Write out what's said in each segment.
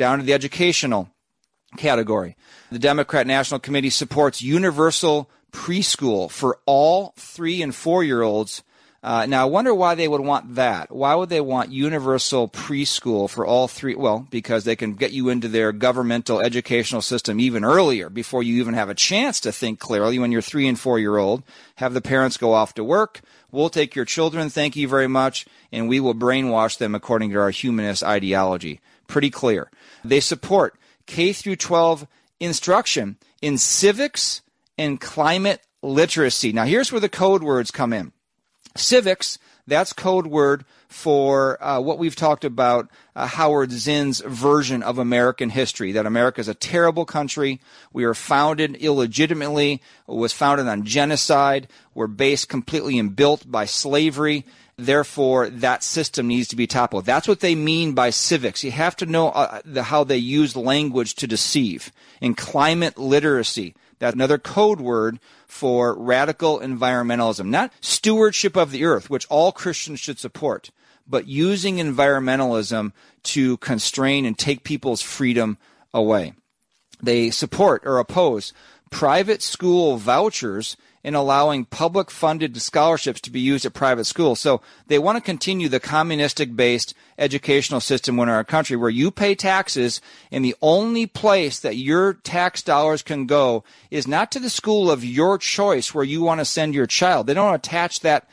down to the educational category. The Democrat National Committee supports universal preschool for all 3- and 4-year-olds. Now, I wonder why they would want that. Why would they want universal preschool for all three? Well, because they can get you into their governmental educational system even earlier, before you even have a chance to think clearly when you're 3- and 4-year-old. Have the parents go off to work. We'll take your children, thank you very much, and we will brainwash them according to our humanist ideology. Pretty clear. They support K-12 instruction in civics and climate literacy. Now, here's where the code words come in. Civics, that's code word for what we've talked about, Howard Zinn's version of American history, that America is a terrible country. We are founded illegitimately, was founded on genocide, were based completely and built by slavery. Therefore, that system needs to be toppled. That's what they mean by civics. You have to know how they use language to deceive. And climate literacy, that's another code word for radical environmentalism. Not stewardship of the earth, which all Christians should support, but using environmentalism to constrain and take people's freedom away. They support or oppose private school vouchers in allowing public-funded scholarships to be used at private schools. So they want to continue the communistic-based educational system in our country, where you pay taxes, and the only place that your tax dollars can go is not to the school of your choice where you want to send your child. They don't attach that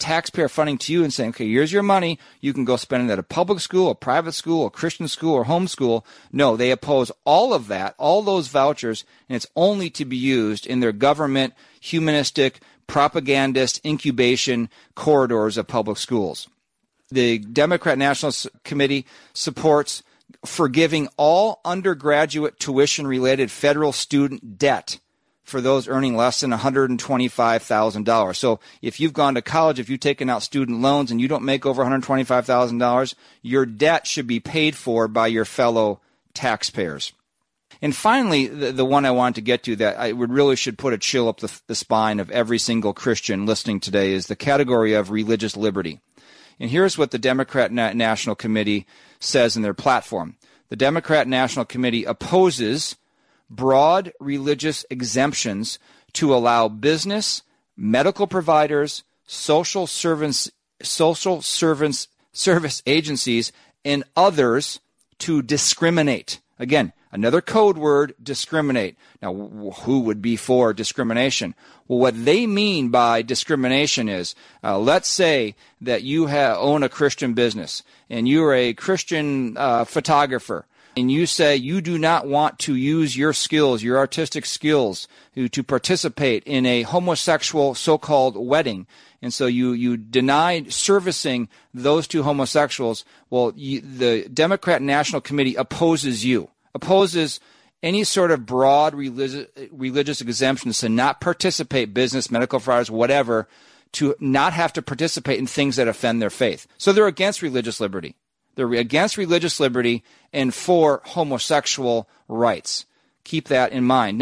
taxpayer funding to you and saying, okay, here's your money. You can go spend it at a public school, a private school, a Christian school, or homeschool. No, they oppose all of that, all those vouchers, and it's only to be used in their government, humanistic, propagandist incubation corridors of public schools. The Democrat National Committee supports forgiving all undergraduate tuition-related federal student debt for those earning less than $125,000. So if you've gone to college, if you've taken out student loans and you don't make over $125,000, your debt should be paid for by your fellow taxpayers. And finally, the one I wanted to get to that I would really should put a chill up the spine of every single Christian listening today is the category of religious liberty. And here's what the Democrat National Committee says in their platform. The Democrat National Committee opposes broad religious exemptions to allow business, medical providers, social service agencies, and others to discriminate. Again, another code word, discriminate. Now, who would be for discrimination? Well, what they mean by discrimination is, let's say that you own a Christian business and you're a Christian photographer, and you say you do not want to use your skills, your artistic skills, to participate in a homosexual so-called wedding. And so you denied servicing those two homosexuals. Well, the Democrat National Committee opposes any sort of broad religious exemptions to not participate, business, medical providers, whatever, to not have to participate in things that offend their faith. So they're against religious liberty. They're against religious liberty and for homosexual rights. Keep that in mind.